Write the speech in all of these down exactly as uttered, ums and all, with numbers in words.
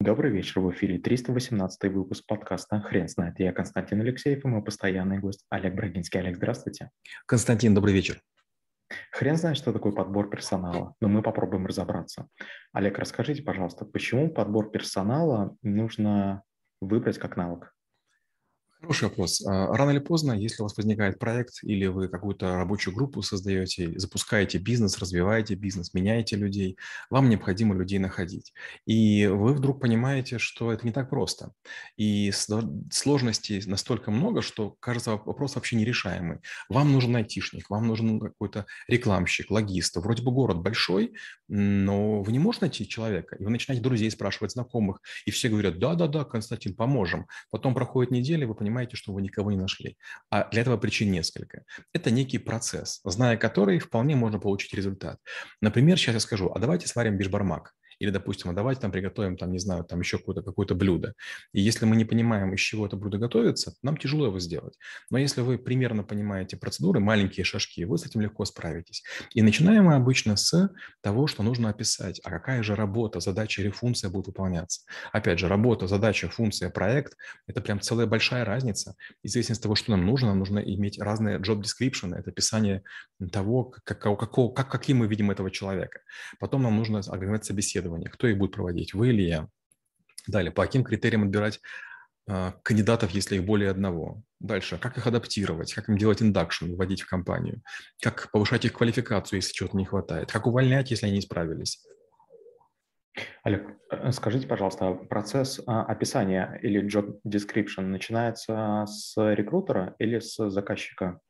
Добрый вечер, в эфире триста восемнадцатый выпуск подкаста «Хрен знает». Я Константин Алексеев и мой постоянный гость Олег Брагинский. Олег, здравствуйте. Константин, добрый вечер. Хрен знает, что такое подбор персонала, но мы попробуем разобраться. Олег, расскажите, пожалуйста, почему подбор персонала нужно выбрать как навык? Хороший вопрос. Рано или поздно, если у вас возникает проект или вы какую-то рабочую группу создаете, запускаете бизнес, развиваете бизнес, меняете людей, вам необходимо людей находить. И вы вдруг понимаете, что это не так просто. И сложностей настолько много, что, кажется, вопрос вообще нерешаемый. Вам нужен айтишник, вам нужен какой-то рекламщик, логист. Вроде бы город большой, но вы не можете найти человека. И вы начинаете друзей спрашивать, знакомых. И все говорят, да-да-да, Константин, поможем. Потом проходит неделя, вы понимаете, понимаете, что вы никого не нашли. А для этого причин несколько. Это некий процесс, зная который, вполне можно получить результат. Например, сейчас я скажу, а давайте сварим бешбармак. Или, допустим, а давайте там приготовим, там, не знаю, там еще какое-то, какое-то блюдо. И если мы не понимаем, из чего это блюдо готовится, нам тяжело его сделать. Но если вы примерно понимаете процедуры, маленькие шажки, вы с этим легко справитесь. И начинаем мы обычно с того, что нужно описать, а какая же работа, задача или функция будет выполняться. Опять же, работа, задача, функция, проект – это прям целая большая разница. И в зависимости от того, что нам нужно, нам нужно иметь разные job description, это описание того, как, какого, как, каким мы видим этого человека. Потом нам нужно организовать собеседование. Кто их будет проводить, вы или я? Далее, по каким критериям отбирать э, кандидатов, если их более одного? Дальше, как их адаптировать, как им делать индакшн, вводить в компанию? Как повышать их квалификацию, если чего-то не хватает? Как увольнять, если они не справились? Олег, скажите, пожалуйста, процесс описания или job description начинается с рекрутера или с заказчика?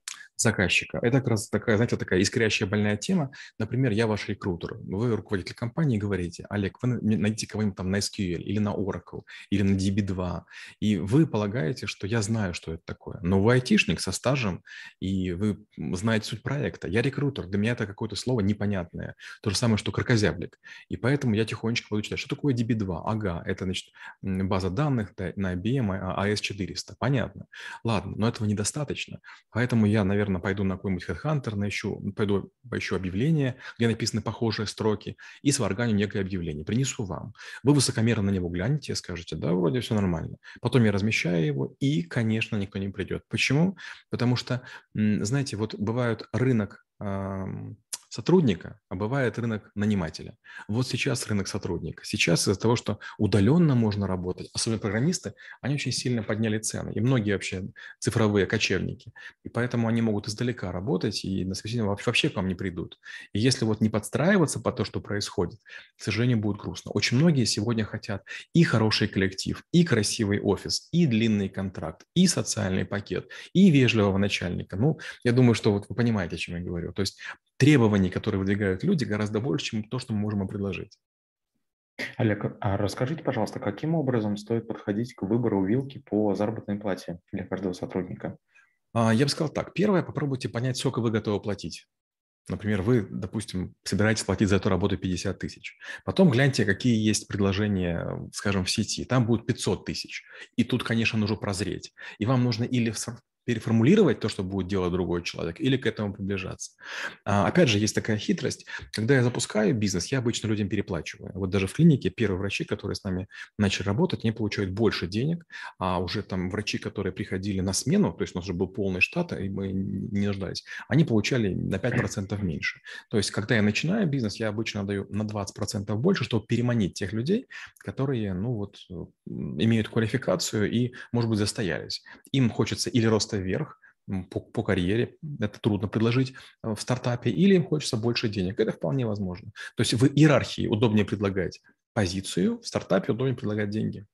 Заказчика. Это как раз такая, знаете, такая искрящая больная тема. Например, я ваш рекрутер, вы руководитель компании, говорите, Олег, вы найдите кого-нибудь там на эс кью эль или на Oracle или на ди би два, и вы полагаете, что я знаю, что это такое. Но вы айтишник со стажем, и вы знаете суть проекта. Я рекрутер, для меня это какое-то слово непонятное. То же самое, что крокозяблик. И поэтому я тихонечко буду читать, что такое ди би два? Ага, это, значит, база данных на ай би эм, эй эс четыреста. Понятно. Ладно, но этого недостаточно. Поэтому я, наверное, пойду на какой-нибудь HeadHunter, наищу, пойду поищу объявление, где написаны похожие строки, и сварганю некое объявление. Принесу вам. Вы высокомерно на него глянете, скажете, да, вроде все нормально. Потом я размещаю его, и, конечно, никто не придет. Почему? Потому что, знаете, вот бывает рынок сотрудника, а бывает рынок нанимателя. Вот сейчас рынок сотрудника. Сейчас из-за того, что удаленно можно работать, особенно программисты, они очень сильно подняли цены. И многие вообще цифровые кочевники. И поэтому они могут издалека работать и на собеседование вообще к вам не придут. И если вот не подстраиваться под то, что происходит, к сожалению, будет грустно. Очень многие сегодня хотят и хороший коллектив, и красивый офис, и длинный контракт, и социальный пакет, и вежливого начальника. Ну, я думаю, что вот вы понимаете, о чем я говорю. То есть требований, которые выдвигают люди, гораздо больше, чем то, что мы можем им предложить. Олег, а расскажите, пожалуйста, каким образом стоит подходить к выбору вилки по заработной плате для каждого сотрудника? Я бы сказал так. Первое, попробуйте понять, сколько вы готовы платить. Например, вы, допустим, собираетесь платить за эту работу пятьдесят тысяч. Потом гляньте, какие есть предложения, скажем, в сети. Там будет пятьсот тысяч. И тут, конечно, нужно прозреть. И вам нужно или в переформулировать то, что будет делать другой человек, или к этому приближаться. А, опять же, есть такая хитрость. Когда я запускаю бизнес, я обычно людям переплачиваю. Вот даже в клинике первые врачи, которые с нами начали работать, они получают больше денег, а уже там врачи, которые приходили на смену, то есть у нас же был полный штат, и мы не нуждались, они получали на пять процентов меньше. То есть, когда я начинаю бизнес, я обычно даю на двадцать процентов больше, чтобы переманить тех людей, которые, ну вот, имеют квалификацию и, может быть, застоялись. Им хочется или роста вверх по, по карьере, это трудно предложить в стартапе, или им хочется больше денег, это вполне возможно. То есть в иерархии удобнее предлагать позицию, в стартапе удобнее предлагать деньги.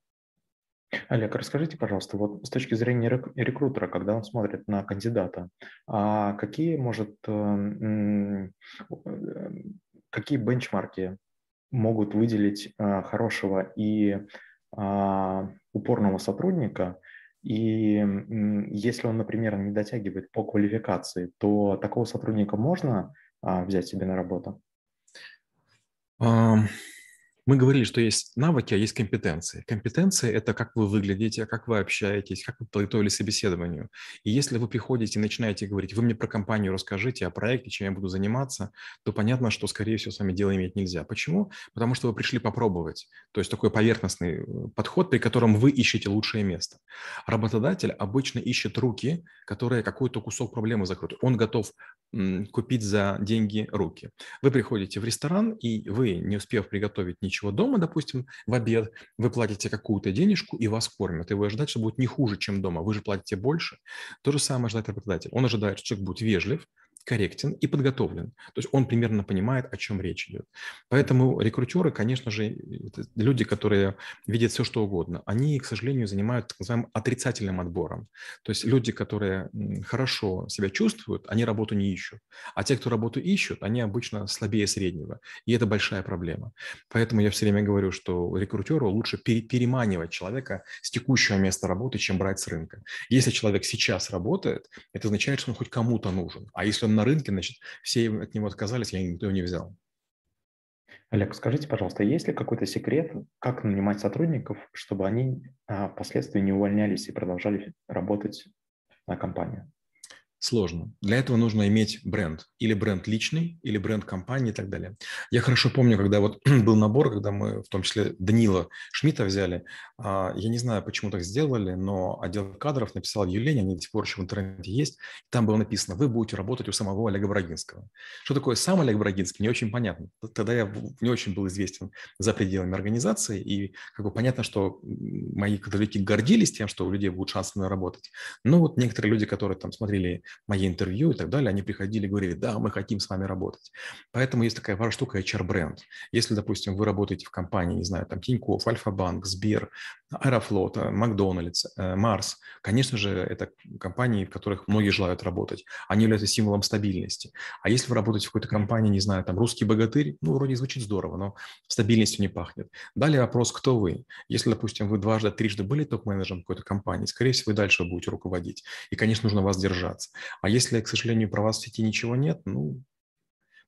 Олег, расскажите, пожалуйста, вот с точки зрения рекрутера, когда он смотрит на кандидата, а какие, может, какие бенчмарки могут выделить хорошего и упорного сотрудника? И если он, например, не дотягивает по квалификации, то такого сотрудника можно взять себе на работу? Мы говорили, что есть навыки, а есть компетенции. Компетенции – это как вы выглядите, как вы общаетесь, как вы подготовили к собеседованию. И если вы приходите и начинаете говорить, вы мне про компанию расскажите, о проекте, чем я буду заниматься, то понятно, что, скорее всего, с вами дело иметь нельзя. Почему? Потому что вы пришли попробовать. То есть такой поверхностный подход, при котором вы ищете лучшее место. Работодатель обычно ищет руки, которые какой-то кусок проблемы закроют. Он готов купить за деньги руки. Вы приходите в ресторан, и вы, не успев приготовить ничего дома, допустим, в обед, вы платите какую-то денежку, и вас кормят. И вы ожидаете, что будет не хуже, чем дома. Вы же платите больше. То же самое ожидает работодатель. Он ожидает, что человек будет вежлив, корректен и подготовлен. То есть он примерно понимает, о чем речь идет. Поэтому рекрутеры, конечно же, люди, которые видят все, что угодно, они, к сожалению, занимают так называемым отрицательным отбором. То есть люди, которые хорошо себя чувствуют, они работу не ищут. А те, кто работу ищут, они обычно слабее среднего. И это большая проблема. Поэтому я все время говорю, что рекрутеру лучше переманивать человека с текущего места работы, чем брать с рынка. Если человек сейчас работает, это означает, что он хоть кому-то нужен. А если он на рынке, значит, все от него отказались, я никто его не взял. Олег, скажите, пожалуйста, есть ли какой-то секрет, как нанимать сотрудников, чтобы они впоследствии не увольнялись и продолжали работать на компанию? Сложно. Для этого нужно иметь бренд. Или бренд личный, или бренд компании и так далее. Я хорошо помню, когда вот был набор, когда мы в том числе Данила Шмидта взяли. Я не знаю, почему так сделали, но отдел кадров написал объявление, они до сих пор еще в интернете есть. Там было написано, вы будете работать у самого Олега Брагинского. Что такое сам Олег Брагинский, не очень понятно. Тогда я не очень был известен за пределами организации. И как бы понятно, что мои кадровики гордились тем, что у людей будут шансы на работать. Но вот некоторые люди, которые там смотрели мои интервью и так далее, они приходили и говорили, да, мы хотим с вами работать. Поэтому есть такая важная штука эйч ар-бренд. Если, допустим, вы работаете в компании, не знаю, там Тинькофф, Альфа-банк, Сбер, Аэрофлот, Макдональдс, Марс, конечно же, это компании, в которых многие желают работать. Они являются символом стабильности. А если вы работаете в какой-то компании, не знаю, там русский богатырь, ну, вроде звучит здорово, но стабильностью не пахнет. Далее вопрос, кто вы? Если, допустим, вы дважды, трижды были топ-менеджером какой-то компании, скорее всего, вы дальше будете руководить. И, конечно, нужно вас держаться. А если, к сожалению, про вас в сети ничего нет, ну,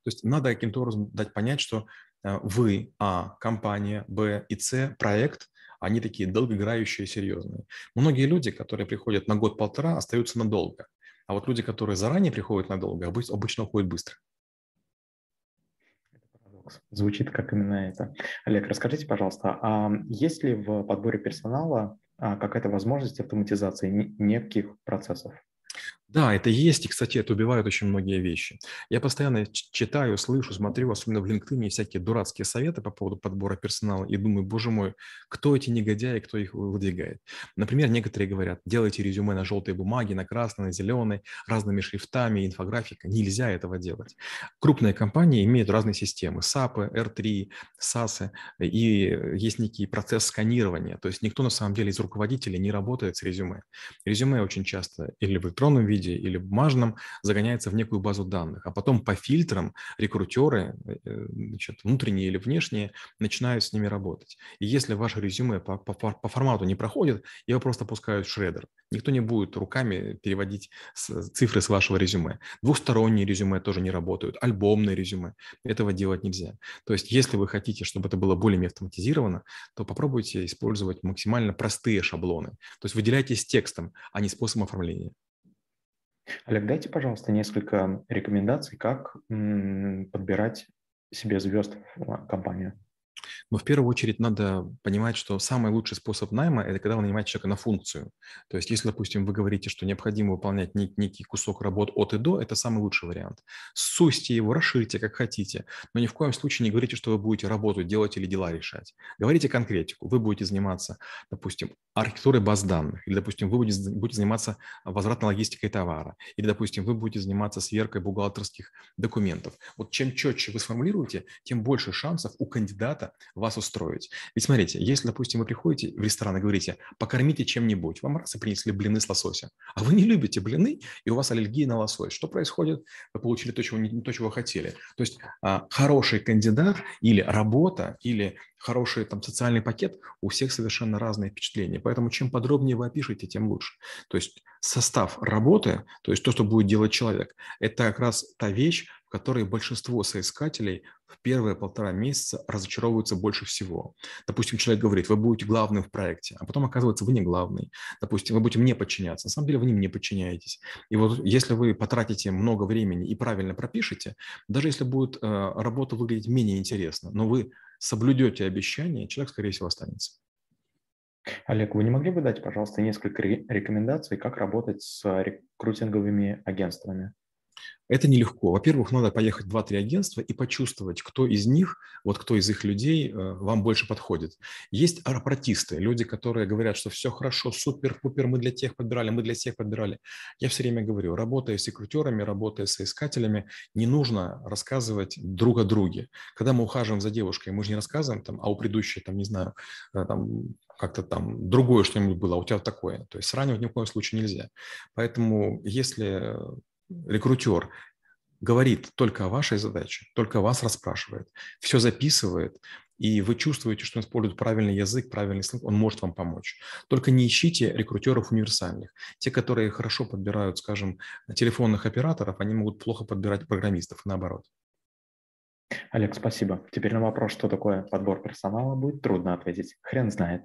то есть надо каким-то образом дать понять, что вы, а, компания, б, и с, проект, они такие долгоиграющие, серьезные. Многие люди, которые приходят на год-полтора, остаются надолго. А вот люди, которые заранее приходят надолго, обычно уходят быстро. Звучит как именно это. Олег, расскажите, пожалуйста, а есть ли в подборе персонала какая-то возможность автоматизации неких процессов? Да, это есть, и, кстати, это убивает очень многие вещи. Я постоянно читаю, слышу, смотрю, особенно в LinkedIn, всякие дурацкие советы по поводу подбора персонала, и думаю, боже мой, кто эти негодяи, кто их выдвигает. Например, некоторые говорят, делайте резюме на желтой бумаге, на красной, на зеленой, разными шрифтами, инфографикой. Нельзя этого делать. Крупные компании имеют разные системы, сап, эр три, сас, и есть некий процесс сканирования. То есть никто на самом деле из руководителей не работает с резюме. Резюме очень часто или в электронном виде, или бумажном, загоняется в некую базу данных. А потом по фильтрам рекрутеры, значит, внутренние или внешние, начинают с ними работать. И если ваше резюме по, по, по формату не проходит, его просто пускают в шредер. Никто не будет руками переводить с, цифры с вашего резюме. Двухсторонние резюме тоже не работают, альбомные резюме. Этого делать нельзя. То есть если вы хотите, чтобы это было более-менее автоматизировано, то попробуйте использовать максимально простые шаблоны. То есть выделяйтесь текстом, а не способом оформления. Олег, дайте, пожалуйста, несколько рекомендаций, как м, подбирать себе звезд в компанию. Но в первую очередь надо понимать, что самый лучший способ найма – это когда вы нанимаете человека на функцию. То есть если, допустим, вы говорите, что необходимо выполнять некий кусок работ от и до, это самый лучший вариант. Сусьте его, расширьте, как хотите, но ни в коем случае не говорите, что вы будете работу делать или дела решать. Говорите конкретику. Вы будете заниматься, допустим, архитектурой баз данных, или, допустим, вы будете, будете заниматься возвратной логистикой товара, или, допустим, вы будете заниматься сверкой бухгалтерских документов. Вот чем четче вы сформулируете, тем больше шансов у кандидата вас устроить. Ведь смотрите, если, допустим, вы приходите в ресторан и говорите, покормите чем-нибудь, вам раз и принесли блины с лососем, а вы не любите блины, и у вас аллергия на лосось. Что происходит? Вы получили то, чего, не то, чего хотели. То есть а, хороший кандидат или работа, или хороший там, социальный пакет, у всех совершенно разные впечатления. Поэтому чем подробнее вы опишете, тем лучше. То есть состав работы, то есть то, что будет делать человек, это как раз та вещь, в которые большинство соискателей в первые полтора месяца разочаровываются больше всего. Допустим, человек говорит, вы будете главным в проекте, а потом оказывается, вы не главный. Допустим, вы будете мне подчиняться, на самом деле вы мне не подчиняетесь. И вот если вы потратите много времени и правильно пропишете, даже если будет э, работа выглядеть менее интересно, но вы соблюдете обещание, человек, скорее всего, останется. Олег, вы не могли бы дать, пожалуйста, несколько рекомендаций, как работать с рекрутинговыми агентствами? Это нелегко. Во-первых, надо поехать в два-три агентства и почувствовать, кто из них, вот кто из их людей вам больше подходит. Есть аэропортисты, люди, которые говорят, что все хорошо, супер-пупер, мы для тех подбирали, мы для всех подбирали. Я все время говорю, работая с рекрутерами, работая с соискателями, не нужно рассказывать друг о друге. Когда мы ухаживаем за девушкой, мы же не рассказываем, там, а у предыдущей, там, не знаю, там, как-то там другое что-нибудь было, а у тебя такое. То есть сравнивать ни в коем случае нельзя. Поэтому если рекрутер говорит только о вашей задаче, только вас расспрашивает, все записывает, и вы чувствуете, что он использует правильный язык, правильный сленг, он может вам помочь. Только не ищите рекрутеров универсальных. Те, которые хорошо подбирают, скажем, телефонных операторов, они могут плохо подбирать программистов, наоборот. Олег, спасибо. Теперь на вопрос, что такое подбор персонала, будет трудно ответить. Хрен знает.